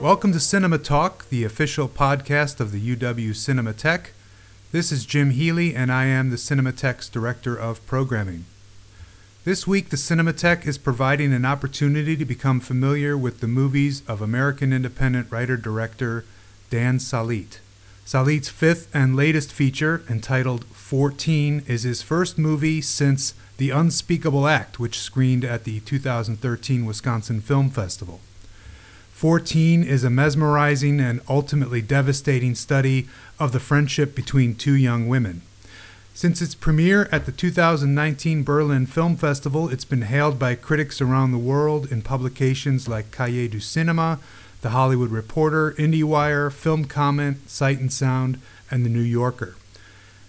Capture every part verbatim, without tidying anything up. Welcome to Cinema Talk, the official podcast of the U W Cinematheque. This is Jim Healy, and I am the Cinematheque's Director of Programming. This week, the Cinematheque is providing an opportunity to become familiar with the movies of American independent writer-director Dan Sallitt. Sallitt's fifth and latest feature, entitled fourteen, is his first movie since The Unspeakable Act, which screened at the two thousand thirteen Wisconsin Film Festival. fourteen is a mesmerizing and ultimately devastating study of the friendship between two young women. Since its premiere at the two thousand nineteen Berlin Film Festival, it's been hailed by critics around the world in publications like Cahiers du Cinema, The Hollywood Reporter, IndieWire, Film Comment, Sight and Sound, and The New Yorker.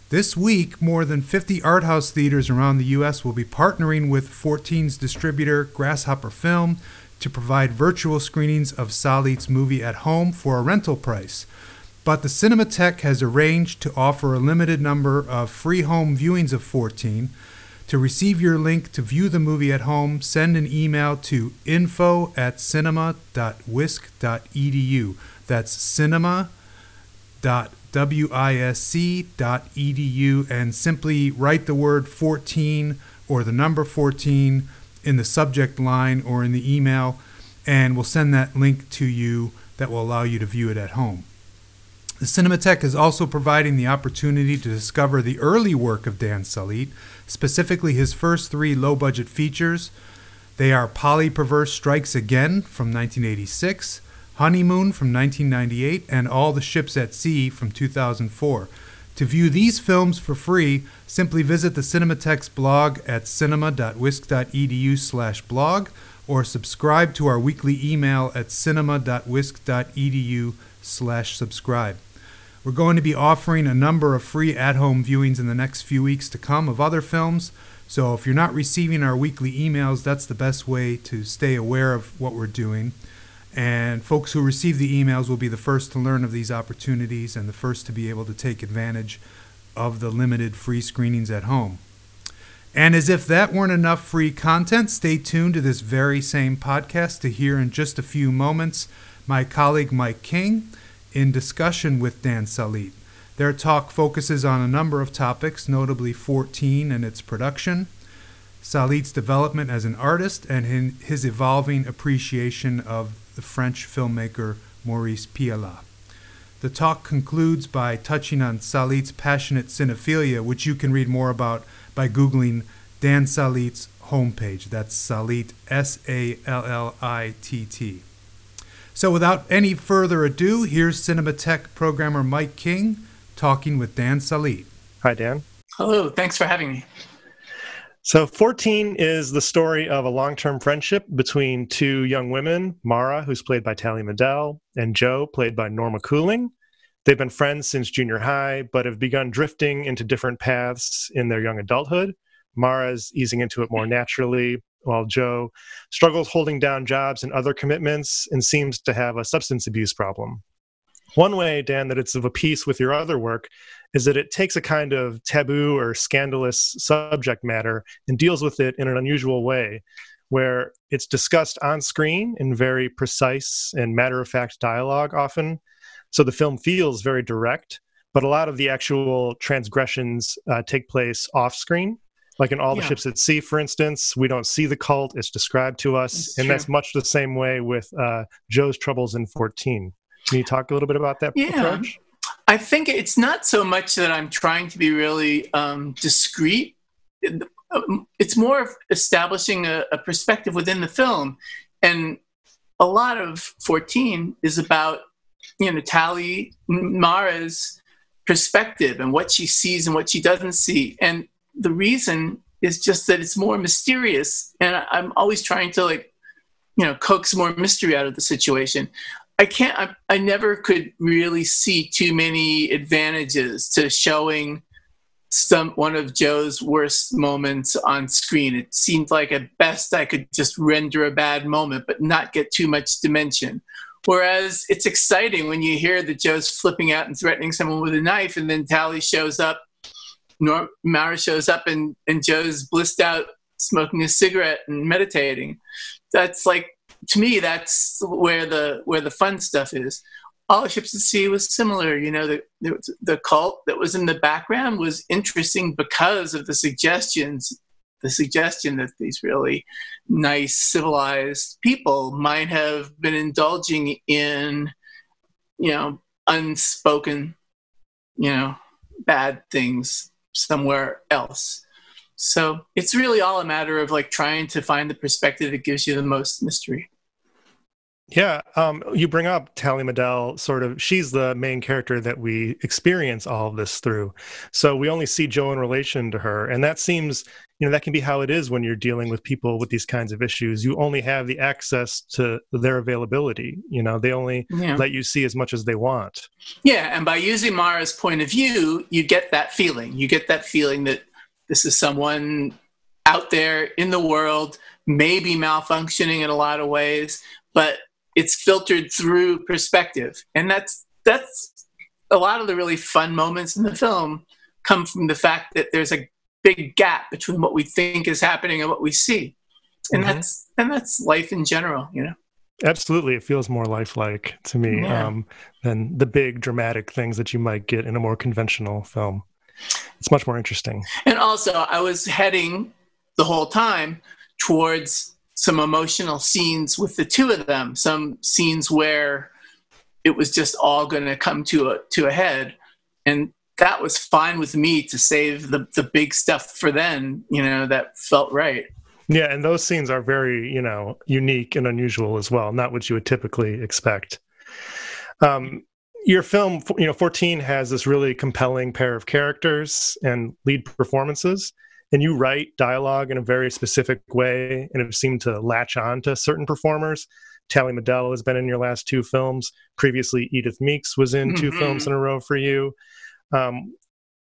This week, more than fifty art house theaters around the U S will be partnering with fourteen's distributor, Grasshopper Film, to provide virtual screenings of Sallitt's movie at home for a rental price. But the Cinematheque has arranged to offer a limited number of free home viewings of fourteen. To receive your link to view the movie at home, send an email to info at cinema.wisc dot edu. That's cinema dot wisc dot edu, and simply write the word fourteen or the number fourteen in the subject line or in the email, and we'll send that link to you that will allow you to view it at home. The Cinematheque is also providing the opportunity to discover the early work of Dan Sallitt, specifically his first three low-budget features. They are Polly Perverse Strikes Again from nineteen eighty-six, Honeymoon from nineteen ninety-eight, and All the Ships at Sea from two thousand four. To view these films for free, simply visit the Cinematheque's blog at cinema.wisc.edu slash blog or subscribe to our weekly email at cinema.wisc.edu slash subscribe. We're going to be offering a number of free at-home viewings in the next few weeks to come of other films, so if you're not receiving our weekly emails, that's the best way to stay aware of what we're doing. And folks who receive the emails will be the first to learn of these opportunities and the first to be able to take advantage of the limited free screenings at home. And as if that weren't enough free content, stay tuned to this very same podcast to hear in just a few moments my colleague Mike King in discussion with Dan Sallitt. Their talk focuses on a number of topics, notably fourteen and its production, Sallitt's development as an artist, and his evolving appreciation of the French filmmaker Maurice Pialat. The talk concludes by touching on Sallitt's passionate cinephilia, which you can read more about by Googling Dan Sallitt's homepage. That's Sallitt, S A L L I T T. So without any further ado, here's Cinematheque programmer Mike King talking with Dan Sallitt. Hi, Dan. Hello, thanks for having me. So fourteen is the story of a long-term friendship between two young women, Mara, who's played by Tallie Medell, and Joe, played by Norma Kooling. They've been friends since junior high, but have begun drifting into different paths in their young adulthood. Mara's easing into it more naturally, while Joe struggles holding down jobs and other commitments and seems to have a substance abuse problem. One way, Dan, that it's of a piece with your other work is that it takes a kind of taboo or scandalous subject matter and deals with it in an unusual way, where it's discussed on screen in very precise and matter-of-fact dialogue often. So the film feels very direct, but a lot of the actual transgressions uh, take place off-screen. Like in All the yeah. Ships at Sea, for instance, we don't see the cult. It's described to us. It's and true. That's much the same way with uh, Joe's troubles in fourteen. Can you talk a little bit about that yeah. approach? I think it's not so much that I'm trying to be really um, discreet. It's more of establishing a, a perspective within the film. And a lot of fourteen is about, you know, Tallie, Mara's perspective and what she sees and what she doesn't see. And the reason is just that it's more mysterious. And I'm always trying to, like, you know, coax more mystery out of the situation. I can't, I, I never could really see too many advantages to showing some one of Joe's worst moments on screen. It seemed like at best I could just render a bad moment, but not get too much dimension. Whereas it's exciting when you hear that Joe's flipping out and threatening someone with a knife, and then Tallie shows up, Nor- Mara shows up, and, and Joe's blissed out, smoking a cigarette and meditating. That's like to me, that's where the where the fun stuff is. All the Ships at Sea was similar. You know, the, the the cult that was in the background was interesting because of the suggestions, the suggestion that these really nice, civilized people might have been indulging in, you know, unspoken, you know, bad things somewhere else. So it's really all a matter of like trying to find the perspective that gives you the most mystery. Yeah, um, you bring up Tallie Medell, sort of, she's the main character that we experience all of this through. So we only see Joe in relation to her. And that seems, you know, that can be how it is when you're dealing with people with these kinds of issues. You only have the access to their availability. You know, they only yeah. let you see as much as they want. Yeah, and by using Mara's point of view, you get that feeling. You get that feeling that this is someone out there in the world, maybe malfunctioning in a lot of ways, but it's filtered through perspective. And that's that's a lot of the really fun moments in the film come from the fact that there's a big gap between what we think is happening and what we see. And mm-hmm. that's and that's life in general, you know? Absolutely. It feels more lifelike to me yeah. um, than the big dramatic things that you might get in a more conventional film. It's much more interesting. And also, I was heading the whole time towards some emotional scenes with the two of them, some scenes where it was just all going to come to a to a head. And that was fine with me to save the, the big stuff for then, you know, that felt right. Yeah, and those scenes are very, you know, unique and unusual as well, not what you would typically expect. Um, your film, you know, fourteen has this really compelling pair of characters and lead performances. And you write dialogue in a very specific way and have seemed to latch on to certain performers. Tallie Medell has been in your last two films. Previously, Edith Meeks was in two mm-hmm. films in a row for you. Um,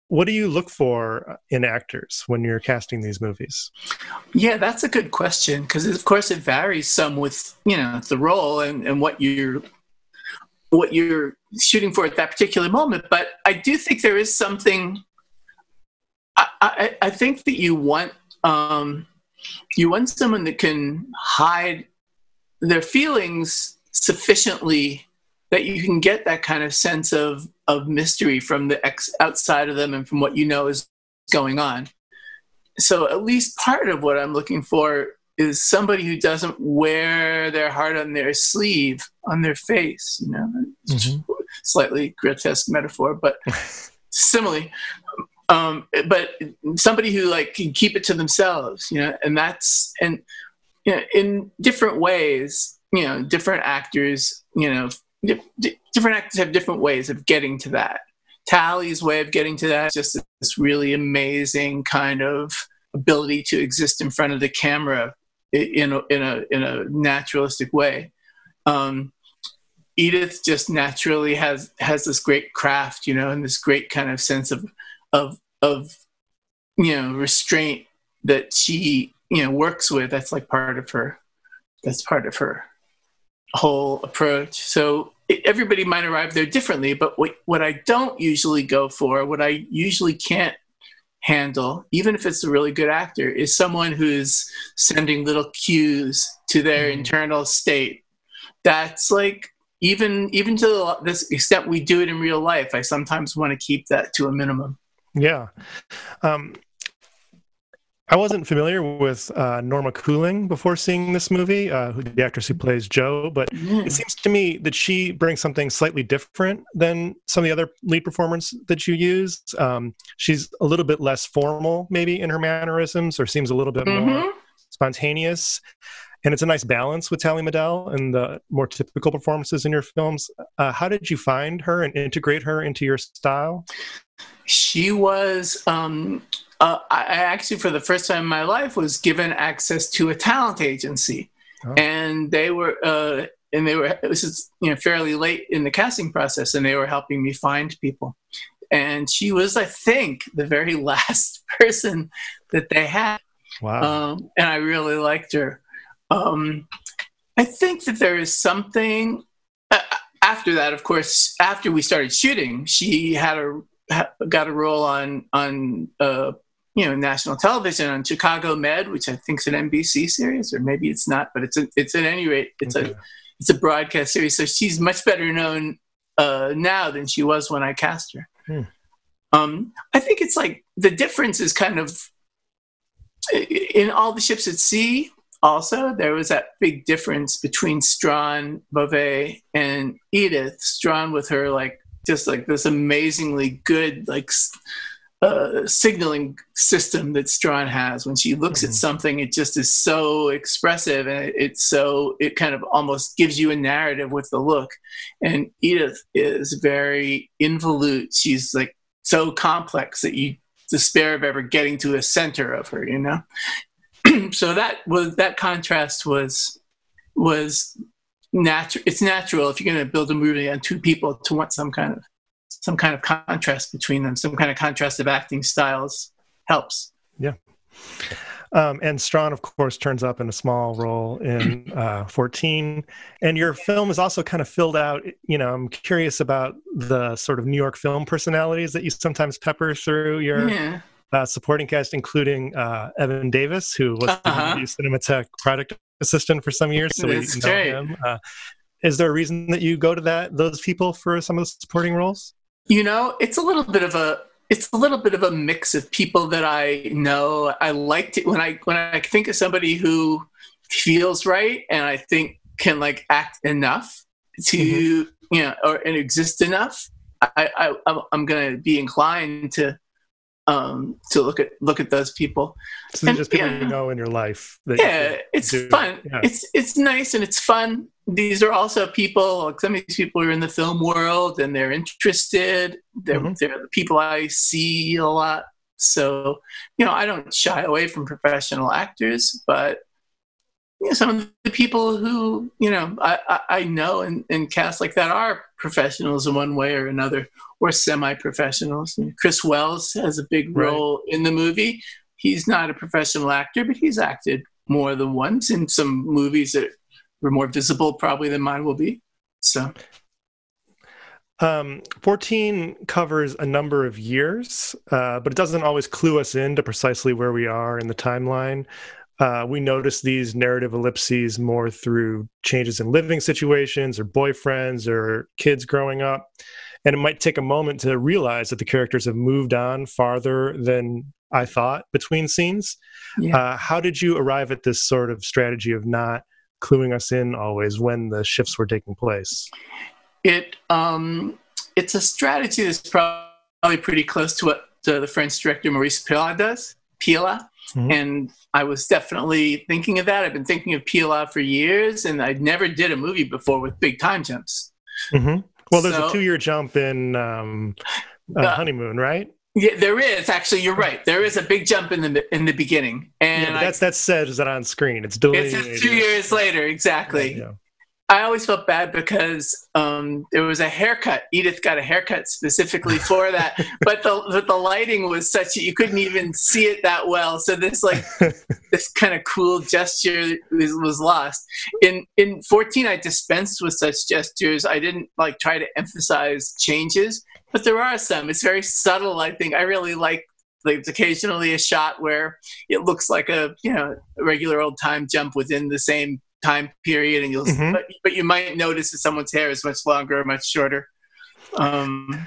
what do you look for in actors when you're casting these movies? Yeah, that's a good question because, of course, it varies some with, you know, the role and, and what you're what you're shooting for at that particular moment. But I do think there is something... I, I think that you want um, you want someone that can hide their feelings sufficiently that you can get that kind of sense of, of mystery from the ex- outside of them and from what you know is going on. So at least part of what I'm looking for is somebody who doesn't wear their heart on their sleeve, on their face, you know, mm-hmm. slightly grotesque metaphor, but simile. Um, but somebody who like can keep it to themselves, you know, and that's, and, you know, in different ways, you know, different actors, you know, di- different actors have different ways of getting to that. Tallie's way of getting to that is just this really amazing kind of ability to exist in front of the camera in a, in a, in a naturalistic way. Um, Edith just naturally has, has this great craft, you know, and this great kind of sense of, of, of, you know, restraint that she, you know, works with. That's like part of her, that's part of her whole approach. So it, everybody might arrive there differently, but what, what I don't usually go for, what I usually can't handle, even if it's a really good actor, is someone who's sending little cues to their mm. internal state. That's like, even, even to the, this extent we do it in real life, I sometimes want to keep that to a minimum. Yeah. Um, I wasn't familiar with uh, Norma Kooling before seeing this movie, uh, who, the actress who plays Joe, but mm. it seems to me that she brings something slightly different than some of the other lead performers that you use. Um, she's a little bit less formal, maybe, in her mannerisms, or seems a little bit mm-hmm. more spontaneous. And it's a nice balance with Tallie Medell and the more typical performances in your films. Uh, how did you find her and integrate her into your style? She was, um, uh, I actually, for the first time in my life, was given access to a talent agency. Oh. And they were, uh, and they were, this is, you know, fairly late in the casting process, and they were helping me find people. And she was, I think, the very last person that they had. Wow. Um, and I really liked her. Um, I think that there is something, uh, after that, of course, after we started shooting, she had a, got a role on on uh, you know, national television on Chicago Med, which I think is an N B C series, or maybe it's not, but it's a, it's at any rate, it's okay. a it's a broadcast series. So she's much better known uh, now than she was when I cast her. Hmm. Um, I think it's like the difference is kind of in All the Ships at Sea. Also, there was that big difference between Strawn Bovee and Edith. Strawn with her like just like this amazingly good like. Uh, signaling system that Strawn has. When she looks mm-hmm. at something, it just is so expressive, and it, it's so it kind of almost gives you a narrative with the look. And Edith is very involute. She's like so complex that you despair of ever getting to a center of her, you know. So that was that contrast was was natural. It's natural if you're going to build a movie on two people to want some kind of some kind of contrast between them, some kind of contrast of acting styles helps. Yeah. Um, and Strawn, of course, turns up in a small role in uh, fourteen. And your film is also kind of filled out, you know, I'm curious about the sort of New York film personalities that you sometimes pepper through your yeah. uh, supporting cast, including uh, Evan Davis, who was uh-huh. the Cinematheque product assistant for some years. So That's we know great. him. Uh, is there a reason that you go to that those people for some of the supporting roles? You know, it's a little bit of a it's a little bit of a mix of people that I know. I liked it when I when I think of somebody who feels right and I think can like act enough to mm-hmm. you know or and exist enough. I, I I'm gonna be inclined to um, to look at look at those people. So and, just people yeah, you know in your life. That yeah, you it's do. fun. Yeah. It's it's nice and it's fun. These are also people, like some of these people are in the film world and they're interested. They're, mm-hmm. they're the people I see a lot. So, you know, I don't shy away from professional actors, but you know, some of the people who, you know, I, I, I know and, and cast like that are professionals in one way or another, or semi-professionals. And Chris Wells has a big role right. in the movie. He's not a professional actor, but he's acted more than once in some movies that were more visible probably than mine will be. So um, fourteen covers a number of years, uh, but it doesn't always clue us in to precisely where we are in the timeline. Uh, we notice these narrative ellipses more through changes in living situations or boyfriends or kids growing up. And it might take a moment to realize that the characters have moved on farther than I thought between scenes. Yeah. Uh, how did you arrive at this sort of strategy of not cluing us in always when the shifts were taking place? It um, it's a strategy that's probably pretty close to what to the French director Maurice Pialat does, Pialat. Mm-hmm. And I was definitely thinking of that. I've been thinking of Pialat for years, and I never did a movie before with big time jumps. Mm-hmm. Well, there's so, a two-year jump in um, uh, uh, Honeymoon, right? Yeah, there is. Actually, you're right. There is a big jump in the in the beginning, and yeah, but that's I, that's said is that on screen. It's delineated. It's two years later, exactly. Yeah, yeah. I always felt bad because um, there was a haircut. Edith got a haircut specifically for that, but the but the lighting was such that you couldn't even see it that well. So this like this kind of cool gesture was, was lost. In in fourteen, I dispensed with such gestures. I didn't like try to emphasize changes. But there are some. It's very subtle, I think. I really like, like it's occasionally a shot where it looks like a, you know, a regular old time jump within the same time period, and you'll, mm-hmm. but, but you might notice that someone's hair is much longer or much shorter. Um,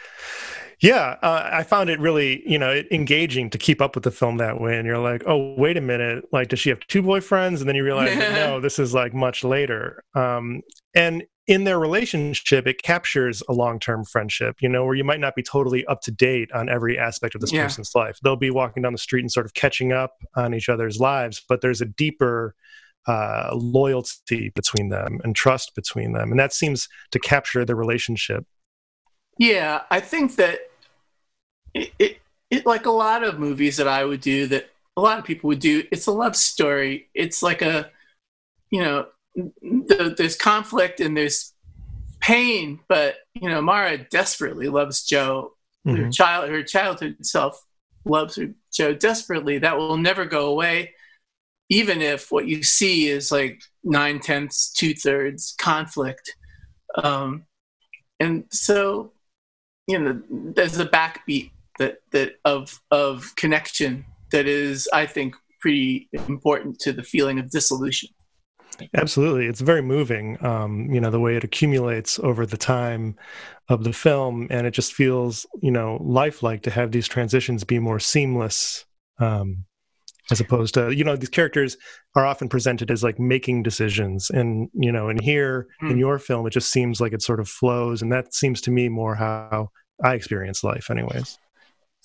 yeah, uh, I found it really, you know, engaging to keep up with the film that way. And you're like, oh, wait a minute, like, does she have two boyfriends? And then you realize, no, this is like much later. Um, and in their relationship, it captures a long-term friendship, you know, where you might not be totally up to date on every aspect of this yeah. person's life. They'll be walking down the street and sort of catching up on each other's lives, but there's a deeper uh, loyalty between them and trust between them. And that seems to capture the relationship. Yeah, I think that it, it, it like a lot of movies that I would do that a lot of people would do, it's a love story. It's like a, you know, there's conflict and there's pain, but you know, Mara desperately loves Joe. Mm-hmm. Her child, her childhood self loves her, Joe desperately. That will never go away, even if what you see is like nine tenths, two thirds conflict. Um, and so, you know, there's a backbeat that that of of connection that is, I think, pretty important to the feeling of dissolution. Absolutely. It's very moving, um, you know, the way it accumulates over the time of the film. And it just feels, you know, lifelike to have these transitions be more seamless, um, as opposed to, you know, these characters are often presented as like making decisions. And, you know, and here mm. in your film, it just seems like it sort of flows. And that seems to me more how I experience life anyways.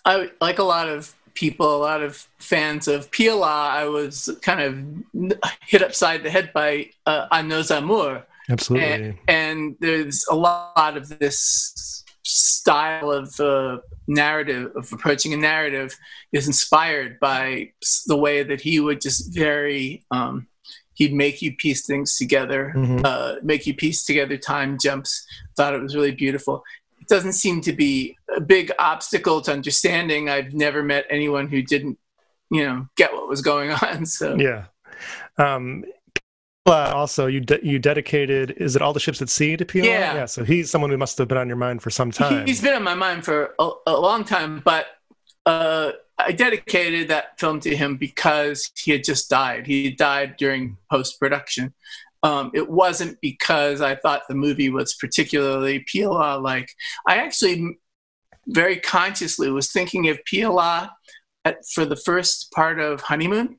I like a lot of people, a lot of fans of Pialat, I was kind of hit upside the head by uh, A Nos Amours. Absolutely. And, and there's a lot of this style of uh, narrative, of approaching a narrative, is inspired by the way that he would just very, um, he'd make you piece things together, mm-hmm. uh, make you piece together time jumps. Thought it was really beautiful. Doesn't seem to be a big obstacle to understanding. I've never met anyone who didn't, you know, get what was going on. So yeah. Um, also, you de- you dedicated, is it All the Ships at Sea to Pialat? Yeah. yeah. So he's someone who must have been on your mind for some time. He's been on my mind for a, a long time, but uh, I dedicated that film to him because he had just died. He died during post-production. Um, it wasn't because I thought the movie was particularly Pialat-like. I actually very consciously was thinking of Pialat at, for the first part of Honeymoon.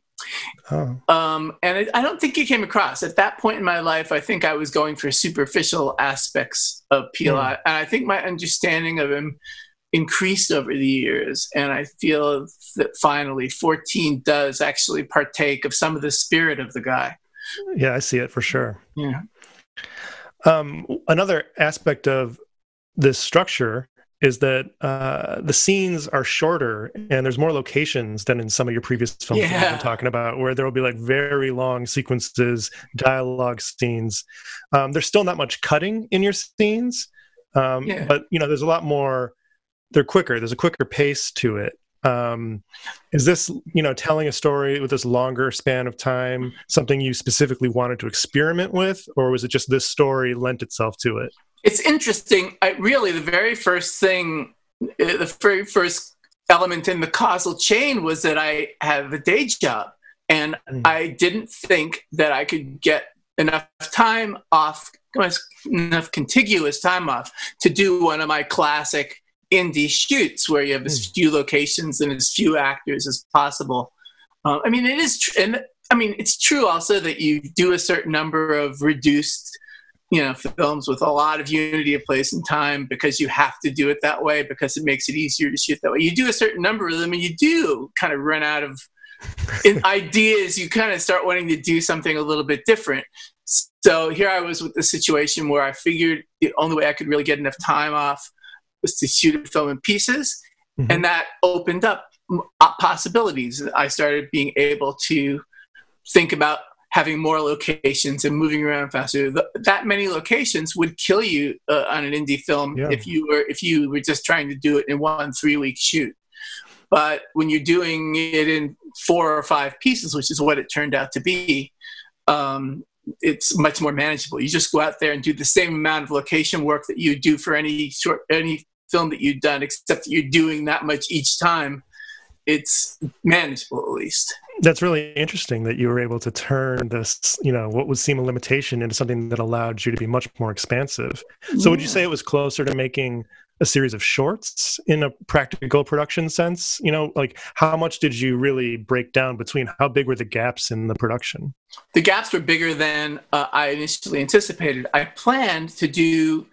Oh. Um, and it, I don't think it came across. At that point in my life, I think I was going for superficial aspects of Pialat. Mm. And I think my understanding of him increased over the years. And I feel that finally fourteen does actually partake of some of the spirit of the guy. Yeah, I see it for sure. Yeah. Um, another aspect of this structure is that uh, the scenes are shorter and there's more locations than in some of your previous films yeah. that we've been talking about, where there will be like very long sequences, dialogue scenes. Um, there's still not much cutting in your scenes, um, yeah. but you know, there's a lot more, they're quicker, there's a quicker pace to it. Um, is this, you know, telling a story with this longer span of time something you specifically wanted to experiment with, or was it just this story lent itself to it? It's interesting. I, really, the very first thing, the very first element in the causal chain was that I have a day job, and mm. I didn't think that I could get enough time off, enough contiguous time off to do one of my classic indie shoots where you have as few locations and as few actors as possible. Uh, I mean, it is, tr- and I mean, it's true also that you do a certain number of reduced, you know, films with a lot of unity of place and time because you have to do it that way because it makes it easier to shoot that way. You do a certain number of them and you do kind of run out of ideas. You kind of start wanting to do something a little bit different. So here I was with the situation where I figured the only way I could really get enough time off was to shoot a film in pieces, mm-hmm. and that opened up possibilities. I started being able to think about having more locations and moving around faster. The, that many locations would kill you uh, on an indie film yeah. if you were if you were just trying to do it in one three-week shoot. But when you're doing it in four or five pieces, which is what it turned out to be, um, it's much more manageable. You just go out there and do the same amount of location work that you do for any short, any film that you've done, except that you're doing that much each time. It's manageable, at least. That's really interesting that you were able to turn this, you know, what would seem a limitation into something that allowed you to be much more expansive. So yeah. would you say it was closer to making a series of shorts in a practical production sense? You know, like how much did you really break down between, how big were the gaps in the production? The gaps were bigger than uh, I initially anticipated. I planned to do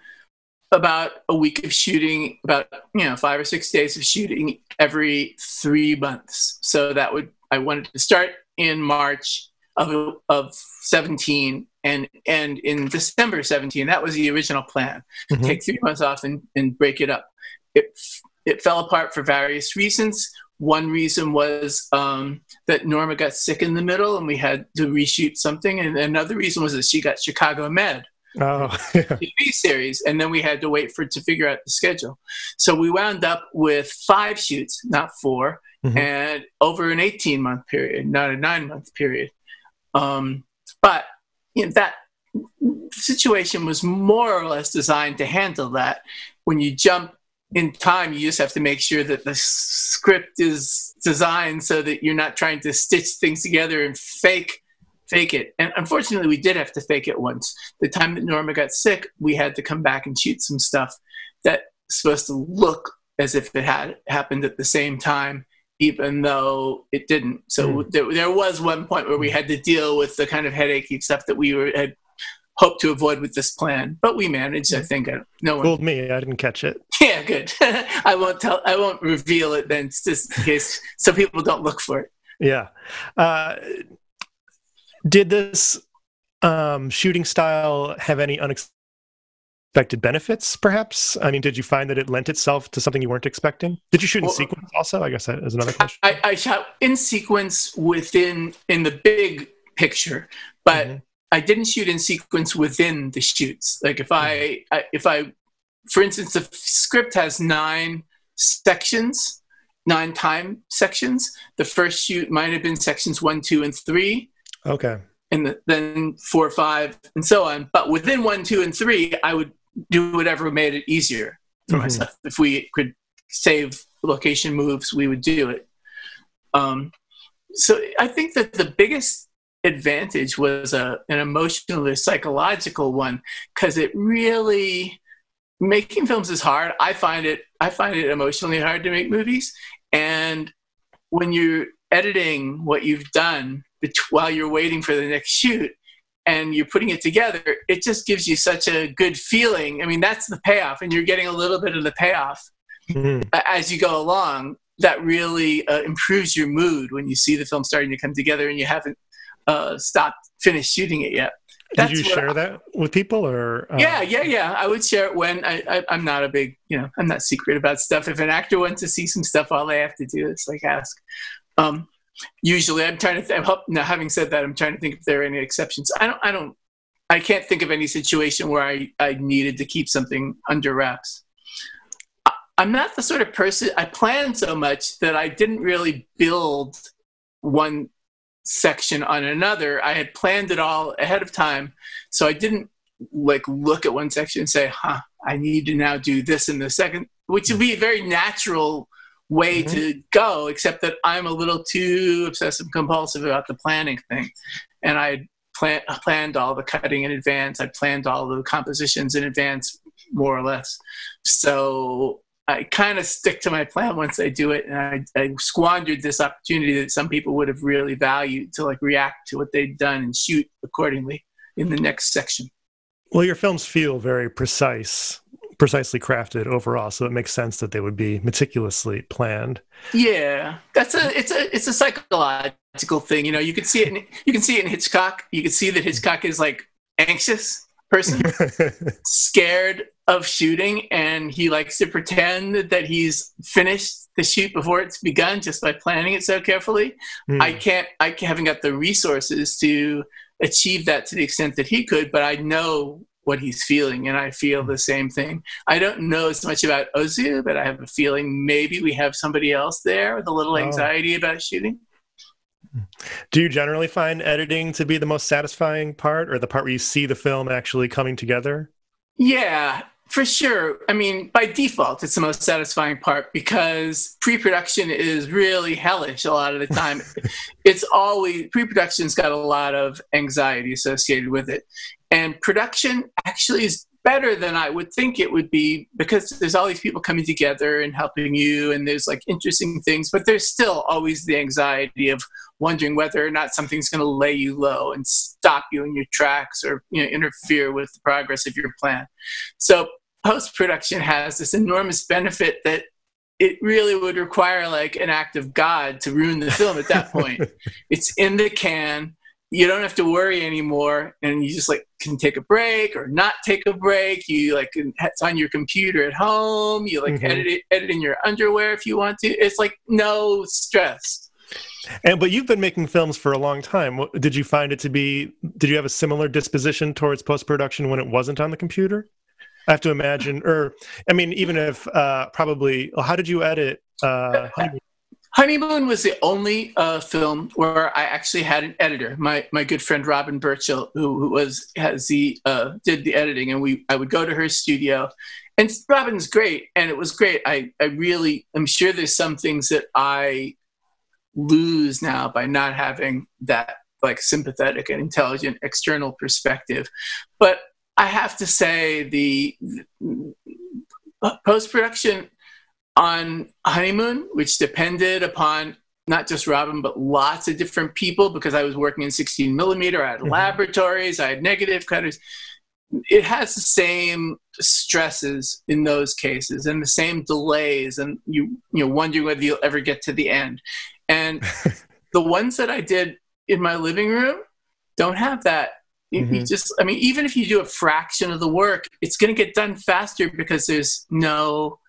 about a week of shooting, about, you know, five or six days of shooting every three months. So that would, I wanted to start in March of of seventeen and end in December seventeen. That was the original plan. Mm-hmm. Take three months off and, and break it up. It it fell apart for various reasons. One reason was um, that Norma got sick in the middle and we had to reshoot something. And another reason was that she got Chicago Med. Oh, yeah. T V series, and then we had to wait for it to figure out the schedule. So we wound up with five shoots, not four, mm-hmm. and over an eighteen-month period, not a nine-month period. Um, but you know, that situation was more or less designed to handle that. When you jump in time, you just have to make sure that the script is design so that you're not trying to stitch things together and fake fake it. And unfortunately, we did have to fake it once. The time that Norma got sick, we had to come back and shoot some stuff that's supposed to look as if it had happened at the same time, even though it didn't. So mm. there, there was one point where we had to deal with the kind of headachy stuff that we were, had hoped to avoid with this plan, but we managed. I think I, no one told me. I didn't catch it. Yeah, good. I won't tell. I won't reveal it then, just in case so people don't look for it. Yeah. Uh, did this um, shooting style have any unexpected benefits? Perhaps. I mean, did you find that it lent itself to something you weren't expecting? Did you shoot in well, sequence also? I guess that is another question. I, I shot in sequence within in the big picture, but. Mm-hmm. I didn't shoot in sequence within the shoots. Like if I, I, if I, for instance, the script has nine sections, nine time sections. The first shoot might have been sections one, two, and three. Okay. And the, then four, five, and so on. But within one, two, and three, I would do whatever made it easier for mm-hmm. myself. If we could save location moves, we would do it. Um, so I think that the biggest advantage was a an emotional or psychological one, because it really, making films is hard. I find it I find it emotionally hard to make movies, and when you're editing what you've done while you're waiting for the next shoot and you're putting it together, it just gives you such a good feeling. I mean, that's the payoff, and you're getting a little bit of the payoff mm-hmm. as you go along. That really uh, improves your mood when you see the film starting to come together and you haven't Uh, stopped, finished shooting it yet. That's Did you share I, that with people, or? Uh... Yeah, yeah, yeah. I would share it when I, I, I'm not a big, you know, I'm not secret about stuff. If an actor wants to see some stuff, all they have to do is like ask. Um, usually, I'm trying to. Th- I'm hope, now, having said that, I'm trying to think if there are any exceptions. I don't. I don't. I can't think of any situation where I, I needed to keep something under wraps. I, I'm not the sort of person. I planned so much that I didn't really build one section on another. I had planned it all ahead of time, so I didn't like look at one section and say, huh, I need to now do this in the second, which would be a very natural way mm-hmm. to go, except that I'm a little too obsessive compulsive about the planning thing. And I plan- planned all the cutting in advance. I planned all the compositions in advance, more or less. So I kind of stick to my plan once I do it, and I, I squandered this opportunity that some people would have really valued to like react to what they'd done and shoot accordingly in the next section. Well, your films feel very precise, precisely crafted overall, so it makes sense that they would be meticulously planned. Yeah, that's a it's a it's a psychological thing, you know. You can see it in, you can see it in Hitchcock. You can see that Hitchcock is like anxious person, scared of shooting, and he likes to pretend that he's finished the shoot before it's begun just by planning it so carefully. Mm. I can't, I haven't got the resources to achieve that to the extent that he could, but I know what he's feeling, and I feel the same thing. I don't know as much about Ozu, but I have a feeling maybe we have somebody else there with a little anxiety oh. about shooting. Do you generally find editing to be the most satisfying part, or the part where you see the film actually coming together? Yeah, for sure. I mean, by default, it's the most satisfying part, because pre-production is really hellish a lot of the time. It's always, pre-production's got a lot of anxiety associated with it. And production actually is better than I would think it would be, because there's all these people coming together and helping you, and there's like interesting things, but there's still always the anxiety of wondering whether or not something's going to lay you low and stop you in your tracks, or, you know, interfere with the progress of your plan. So post-production has this enormous benefit that it really would require like an act of God to ruin the film at that point. It's in the can. You don't have to worry anymore, and you just like can take a break or not take a break. You like, it's on your computer at home. You like mm-hmm. edit it, edit in your underwear if you want to. It's like no stress. And but you've been making films for a long time. Did you find it to be? Did you have a similar disposition towards post-production when it wasn't on the computer? I have to imagine, or I mean, even if uh, probably. How did you edit? Uh, how did you- Honeymoon was the only uh, film where I actually had an editor. My my good friend Robin Burchill, who, who was has the uh, did the editing, and we I would go to her studio, and Robin's great, and it was great. I I really am sure there's some things that I lose now by not having that like sympathetic and intelligent external perspective. But I have to say the, the post-production on Honeymoon, which depended upon not just Robin, but lots of different people, because I was working in sixteen millimeter, I had mm-hmm. laboratories, I had negative cutters. It has the same stresses in those cases and the same delays, and you you know, wondering whether you'll ever get to the end. And the ones that I did in my living room don't have that. You, mm-hmm. you just, I mean, even if you do a fraction of the work, it's going to get done faster because there's no,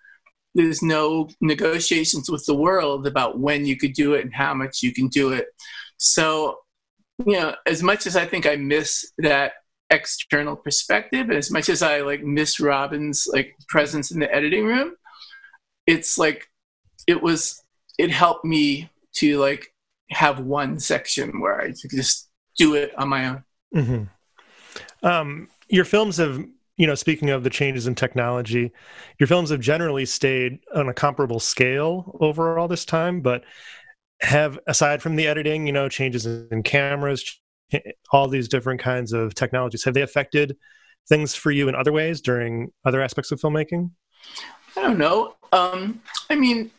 there's no negotiations with the world about when you could do it and how much you can do it. So, you know, as much as I think I miss that external perspective, and as much as I like miss Robin's like presence in the editing room, it's like, it was, it helped me to like have one section where I could just do it on my own. Mm-hmm. Um, your films have, you know, speaking of the changes in technology, your films have generally stayed on a comparable scale over all this time, but have, aside from the editing, you know, changes in cameras, all these different kinds of technologies, have they affected things for you in other ways during other aspects of filmmaking? I don't know. Um, I mean,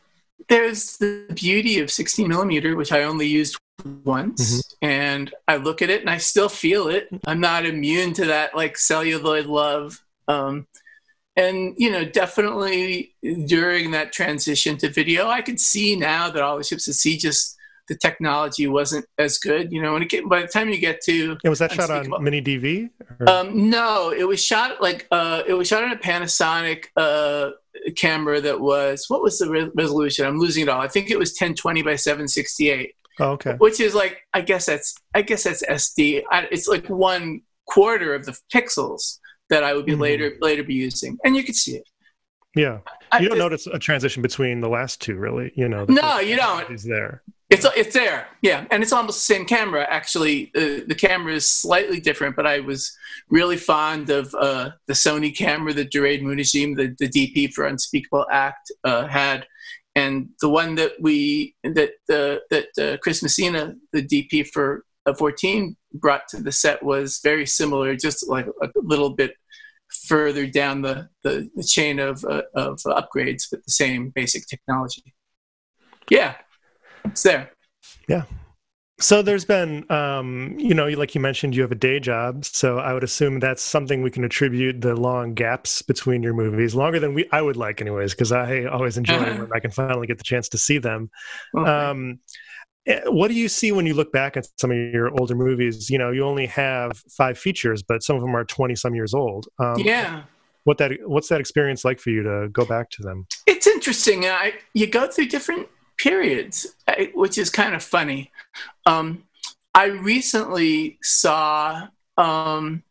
there's the beauty of sixteen millimeter, which I only used once, mm-hmm. and I look at it and I still feel it. I'm not immune to that like celluloid love. Um, and, you know, definitely during that transition to video, I could see now that All the Ships at Sea, just the technology wasn't as good. You know, when it came, by the time you get to... Yeah, was that shot on mini D V? Or? Um, no, it was shot like, uh, it was shot on a Panasonic uh, camera that was, what was the re- resolution? I'm losing it all. I think it was ten twenty by seven sixty-eight. Oh, okay. Which is like, I guess that's, I guess that's S D. I, it's like one quarter of the pixels that I would be mm-hmm. later, later be using. And you could see it. Yeah. You don't I, notice a transition between the last two, really, you know? No, you don't. It's there. It's, it's there. Yeah. And it's almost the same camera. Actually, uh, the camera is slightly different, but I was really fond of uh, the Sony camera that Duraid Munajim, the, the D P for Unspeakable Act, uh, had. And the one that we, that uh, that uh, Chris Messina, the D P for uh, fourteen, brought to the set was very similar, just like a little bit further down the, the, the chain of uh, of upgrades, but the same basic technology. Yeah, it's there. Yeah. So there's been, um, you know, like you mentioned, you have a day job. So I would assume that's something we can attribute the long gaps between your movies, longer than we I would like anyways, because I always enjoy uh-huh. when I can finally get the chance to see them. Okay. Um, what do you see when you look back at some of your older movies? You know, you only have five features, but some of them are twenty some years old. Um, yeah. What that What's that experience like for you to go back to them? It's interesting. I, you go through different periods, which is kind of funny. Um, I recently saw um,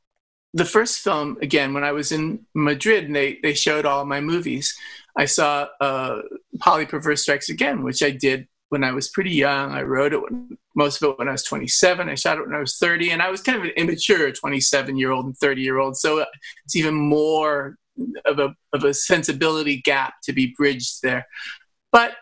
the first film again when I was in Madrid, and they, they showed all my movies. I saw uh, Polly Perverse Strikes Again, which I did when I was pretty young. I wrote it, when, most of it when I was twenty-seven. I shot it when I was thirty, and I was kind of an immature twenty-seven-year-old and thirty-year-old, so it's even more of a, of a sensibility gap to be bridged there. But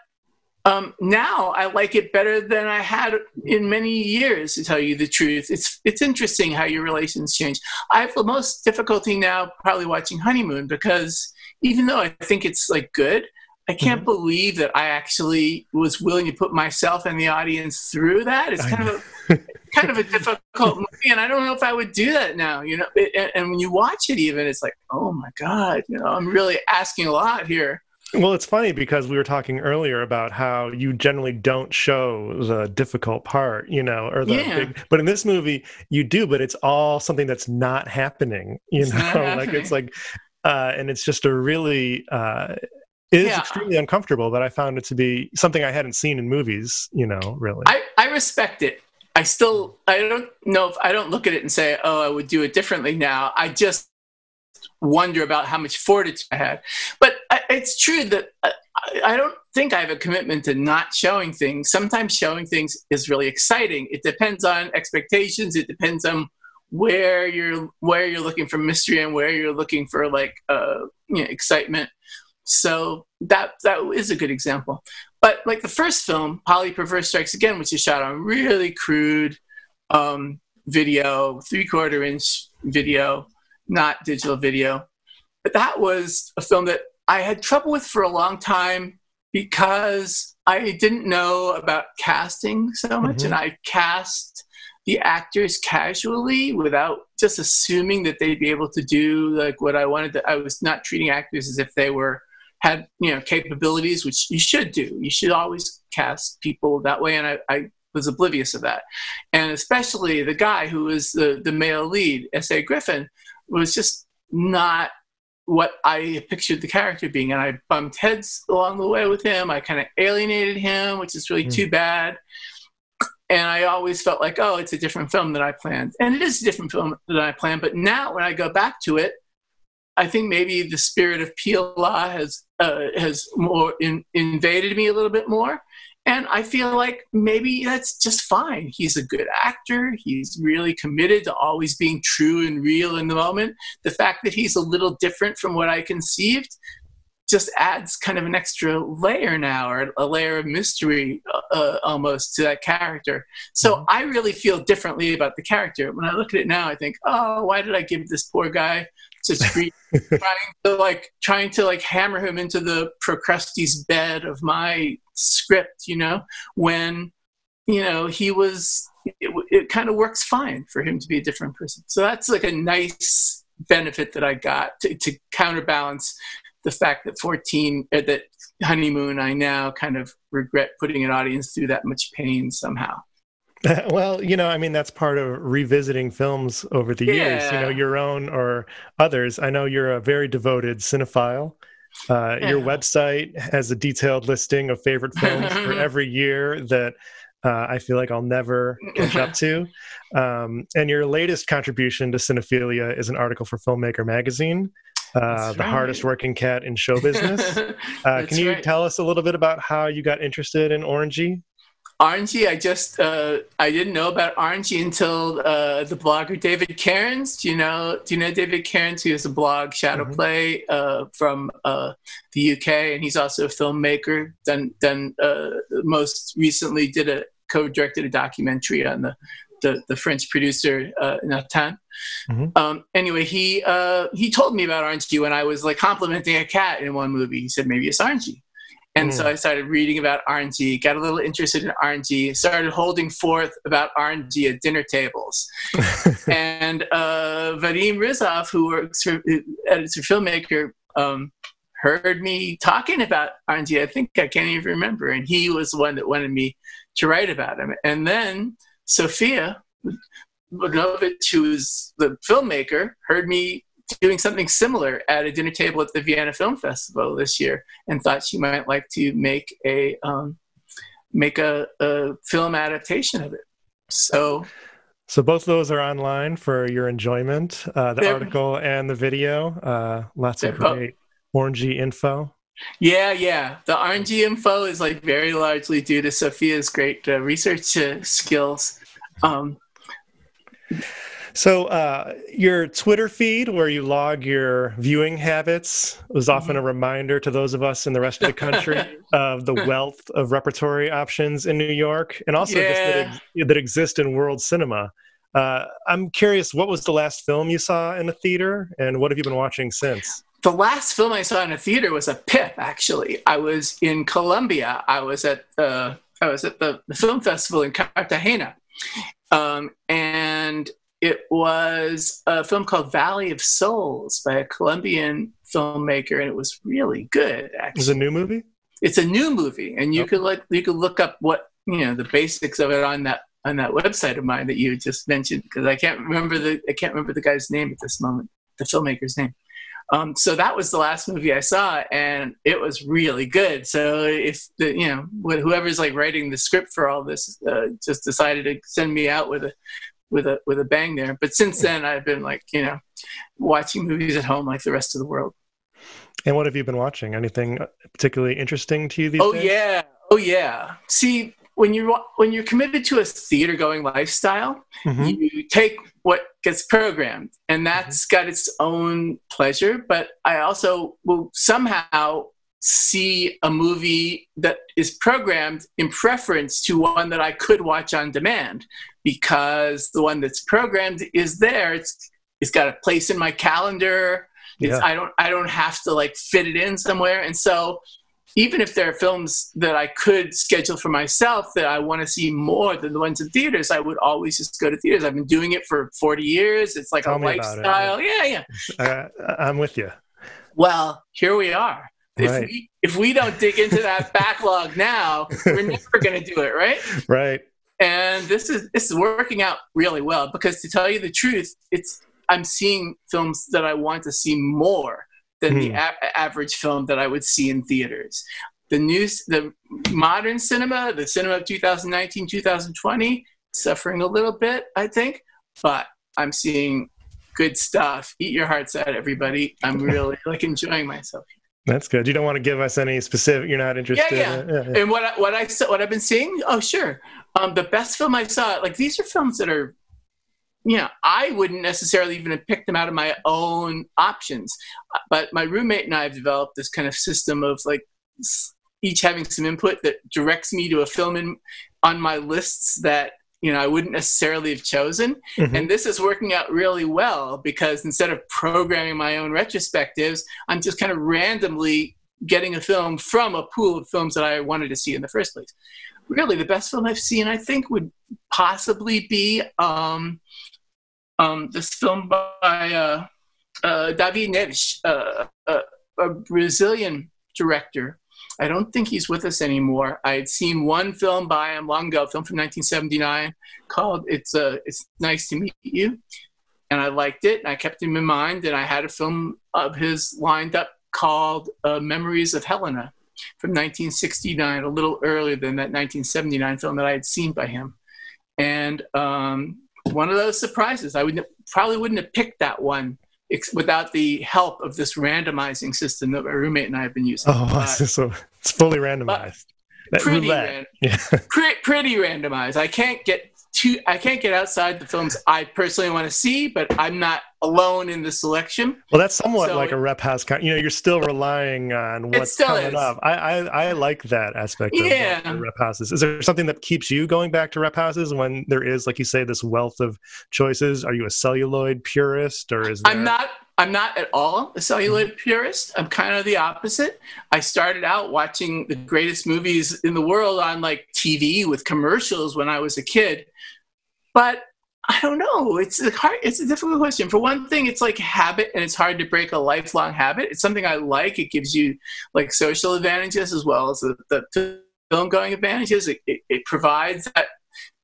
Um, now I like it better than I had in many years, to tell you the truth. It's it's interesting how your relations change. I have the most difficulty now probably watching Honeymoon, because even though I think it's like good, I can't mm-hmm. believe that I actually was willing to put myself and the audience through that. It's kind of a kind of a difficult movie, and I don't know if I would do that now. You know, it, and, and when you watch it, even it's like, oh my God, you know, I'm really asking a lot here. Well, it's funny because we were talking earlier about how you generally don't show the difficult part, you know, or the yeah. big, but in this movie you do, but it's all something that's not happening, you it's know, happening. Like it's like, uh, and it's just a really, uh, it is yeah. extremely uncomfortable, but I found it to be something I hadn't seen in movies, you know, really. I, I respect it. I still, I don't know if I don't look at it and say, oh, I would do it differently now. I just wonder about how much fortitude I had, but I, it's true that I, I don't think I have a commitment to not showing things. Sometimes showing things is really exciting. It depends on expectations. It depends on where you're where you're looking for mystery and where you're looking for like uh, you know, excitement. So that that is a good example. But like the first film, Polly Perverse Strikes Again, which is shot on really crude um, video, three-quarter inch video, not digital video. But that was a film that I had trouble with for a long time because I didn't know about casting so much, mm-hmm. and I cast the actors casually without just assuming that they'd be able to do like what I wanted to. I was not treating actors as if they were had, you know, capabilities, which you should do. You should always cast people that way. And I, I was oblivious of that. And especially the guy who was the, the male lead, S A Griffin, was just not what I pictured the character being. And I bumped heads along the way with him. I kind of alienated him, which is really mm. too bad. And I always felt like, oh, it's a different film than I planned. And it is a different film than I planned. But now when I go back to it, I think maybe the spirit of Pialat has uh, has more in, invaded me a little bit more. And I feel like maybe that's just fine. He's a good actor. He's really committed to always being true and real in the moment. The fact that he's a little different from what I conceived just adds kind of an extra layer now, or a layer of mystery uh, almost to that character. So mm-hmm. I really feel differently about the character. When I look at it now, I think, oh, why did I give this poor guy such grief? trying to like trying to like hammer him into the Procrustes bed of my script, you know, when, you know, he was, it, it kind of works fine for him to be a different person. So that's like a nice benefit that I got to, to counterbalance the fact that fourteen, or that Honeymoon, I now kind of regret putting an audience through that much pain somehow. Well, you know, I mean, that's part of revisiting films over the yeah. years, you know, your own or others. I know you're a very devoted cinephile. Uh, yeah. Your website has a detailed listing of favorite films for every year that uh, I feel like I'll never catch up to. Um, and your latest contribution to cinephilia is an article for Filmmaker Magazine. Uh, the right. hardest working cat in show business. Uh, can you right. tell us a little bit about how you got interested in Orangey? Orangey, I just, uh, I didn't know about Orangey until uh, the blogger David Cairns. Do you know, do you know David Cairns? He has a blog, Shadowplay, mm-hmm. uh, from uh, the U K, and he's also a filmmaker. Done, done. Uh, most recently, did a co-directed a documentary on the. The, the French producer, uh, Natan. Mm-hmm. Um, anyway, he uh, he told me about Orangey when I was like complimenting a cat in one movie. He said, maybe it's Orangey. And mm. so I started reading about Orangey, got a little interested in Orangey, started holding forth about Orangey at dinner tables. and uh, Vadim Rizov, who works for, as a filmmaker, um, heard me talking about Orangey. I think I can't even remember. And he was the one that wanted me to write about him. And then Sofia Bogovic, who is the filmmaker, heard me doing something similar at a dinner table at the Vienna Film Festival this year, and thought she might like to make a um, make a, a film adaptation of it. So, so both of those are online for your enjoyment: uh, the article and the video. Uh, lots of great both. Orangey info. Yeah, yeah. The Orangey info is like very largely due to Sophia's great uh, research uh, skills. Um, so uh, your Twitter feed where you log your viewing habits was often a reminder to those of us in the rest of the country of the wealth of repertory options in New York, and also yeah. just that, it, that exist in world cinema. Uh, I'm curious, what was the last film you saw in the theater, and what have you been watching since? The last film I saw in a theater was a P I P, actually. I was in Colombia. I was at uh, I was at the, the film festival in Cartagena. Um, and it was a film called Valley of Souls by a Colombian filmmaker, and it was really good, actually. Is it a new movie? It's a new movie, and you okay. could like you could look up what, you know, the basics of it on that on that website of mine that you just mentioned, because I can't remember the I can't remember the guy's name at this moment, the filmmaker's name. Um, so that was the last movie I saw, and it was really good. So if the, you know, wh- whoever's like writing the script for all this uh, just decided to send me out with a with a with a bang there. But since then, I've been like, you know, watching movies at home like the rest of the world. And what have you been watching? Anything particularly interesting to you these oh, days? Oh yeah, oh yeah. See, when you when you're committed to a theater going lifestyle, mm-hmm. you take what gets programmed, and that's got its own pleasure. But I also will somehow see a movie that is programmed in preference to one that I could watch on demand, because the one that's programmed is there. It's it's got a place in my calendar. It's, yeah. I don't I don't have to like fit it in somewhere. And so even if there are films that I could schedule for myself that I want to see more than the ones in theaters, I would always just go to theaters. I've been doing it for forty years. It's like Tell a lifestyle. Yeah, yeah. Uh, I'm with you. Well, here we are. If, right. we, if we don't dig into that backlog now, we're never going to do it, right? Right. And this is this is working out really well, because to tell you the truth, it's I'm seeing films that I want to see more than mm. the a- average film that I would see in theaters. The new, the modern cinema, the cinema of two thousand nineteen, two thousand twenty, suffering a little bit, I think, but I'm seeing good stuff. Eat your hearts out, everybody. I'm really like enjoying myself. That's good. You don't want to give us any specific. You're not interested. Yeah, yeah. yeah, yeah. And what I, what I what I've been seeing? Oh, sure. Um, the best film I saw. Like these are films that are, you know, I wouldn't necessarily even have picked them out of my own options. But my roommate and I have developed this kind of system of like each having some input that directs me to a film in, on my lists that, you know, I wouldn't necessarily have chosen. Mm-hmm. And this is working out really well, because instead of programming my own retrospectives, I'm just kind of randomly getting a film from a pool of films that I wanted to see in the first place. Really, the best film I've seen, I think, would possibly be um, um, this film by uh, uh, David Neves, uh, a, a Brazilian director. I don't think he's with us anymore. I had seen one film by him long ago, a film from nineteen seventy-nine called It's uh, It's Nice to Meet You. And I liked it, and I kept him in mind, and I had a film of his lined up called uh, Memories of Helena from nineteen sixty-nine, a little earlier than that nineteen seventy-nine film that I had seen by him. And um, one of those surprises. I would probably wouldn't have picked that one without the help of this randomizing system that my roommate and I have been using. Oh, uh, so it's fully randomized. That pretty, ran- yeah. pre- pretty randomized. I can't get too, I can't get outside the films I personally want to see, but I'm not alone in the selection. Well, that's somewhat so like it, a rep house. Con- you know, you're still relying on what's coming is. up. I, I I like that aspect of yeah. the, the rep houses. Is there something that keeps you going back to rep houses when there is, like you say, this wealth of choices? Are you a celluloid purist, or is there... I'm not. I'm not at all a celluloid purist. I'm kind of the opposite. I started out watching the greatest movies in the world on like T V with commercials when I was a kid, but I don't know. It's a hard, it's a difficult question. For one thing, it's like habit, and it's hard to break a lifelong habit. It's something I like. It gives you like social advantages as well as the, the film going advantages. It, it, it provides that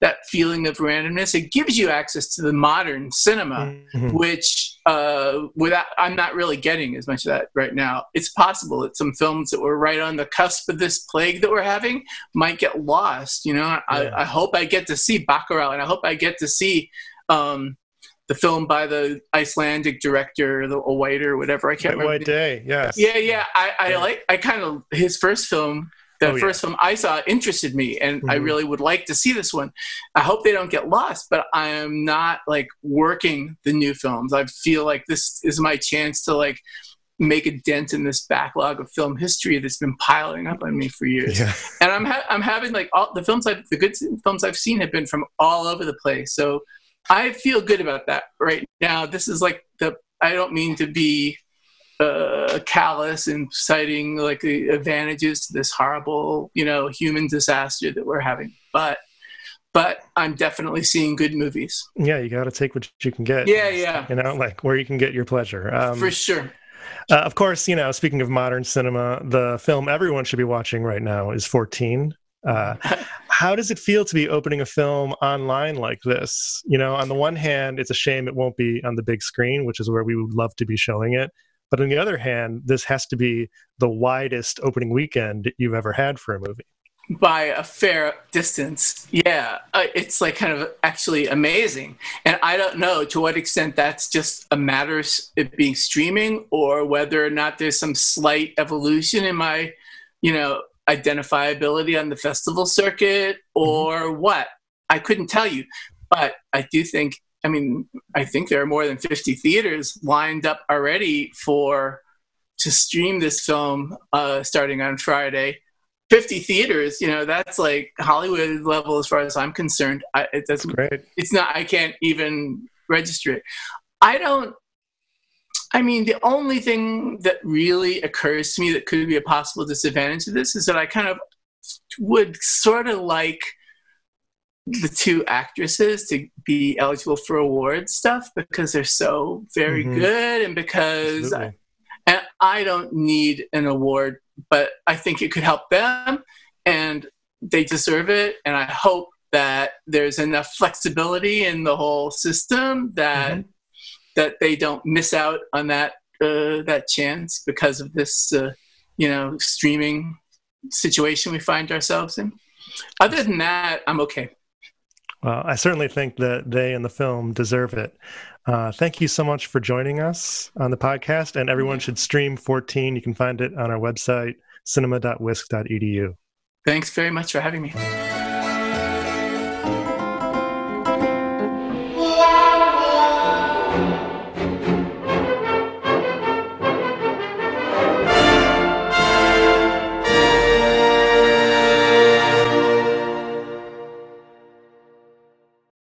that feeling of randomness. It gives you access to the modern cinema, mm-hmm. which uh, without I'm not really getting as much of that right now. It's possible that some films that were right on the cusp of this plague that we're having might get lost. You know, yeah. I, I hope I get to see Baccarat, and I hope I get to see um, the film by the Icelandic director, the White or whatever. I can't White remember. White Day, yes. Yeah, yeah. I, I yeah. like. I kind of his first film. The oh, first yeah. film I saw interested me, and mm-hmm. I really would like to see this one. I hope they don't get lost, but I am not like working the new films. I feel like this is my chance to like make a dent in this backlog of film history that's been piling up on me for years. Yeah. And I'm ha- I'm having like all the films I've the good films I've seen have been from all over the place. So I feel good about that right now. This is like the I don't mean to be. Uh, callous and citing like the advantages to this horrible, you know, human disaster that we're having. But, but I'm definitely seeing good movies. Yeah, you got to take what you can get. Yeah, yeah. You know, like where you can get your pleasure. Um, For sure. Uh, of course, you know, speaking of modern cinema, the film everyone should be watching right now is fourteen. Uh, how does it feel to be opening a film online like this? You know, on the one hand, it's a shame it won't be on the big screen, which is where we would love to be showing it. But on the other hand, this has to be the widest opening weekend you've ever had for a movie. By a fair distance, yeah. Uh, it's like kind of actually amazing. And I don't know to what extent that's just a matter of it being streaming, or whether or not there's some slight evolution in my, you know, identifiability on the festival circuit or mm-hmm. what. I couldn't tell you. But I do think I mean, I think there are more than fifty theaters lined up already for to stream this film uh, starting on Friday. fifty theaters, you know, that's like Hollywood level as far as I'm concerned. I, it doesn't, Great. It's not, I can't even register it. I don't, I mean, the only thing that really occurs to me that could be a possible disadvantage of this is that I kind of would sort of like the two actresses to be eligible for award stuff because they're so very mm-hmm. good and because I, and I don't need an award, but I think it could help them and they deserve it. And I hope that there's enough flexibility in the whole system that mm-hmm. that they don't miss out on that uh, that chance because of this, uh, you know, streaming situation we find ourselves in. Other than that, I'm okay. Well, I certainly think that they and the film deserve it. Uh, thank you so much for joining us on the podcast, and everyone should stream fourteen. You can find it on our website, cinema dot wisc dot e d u. Thanks very much for having me.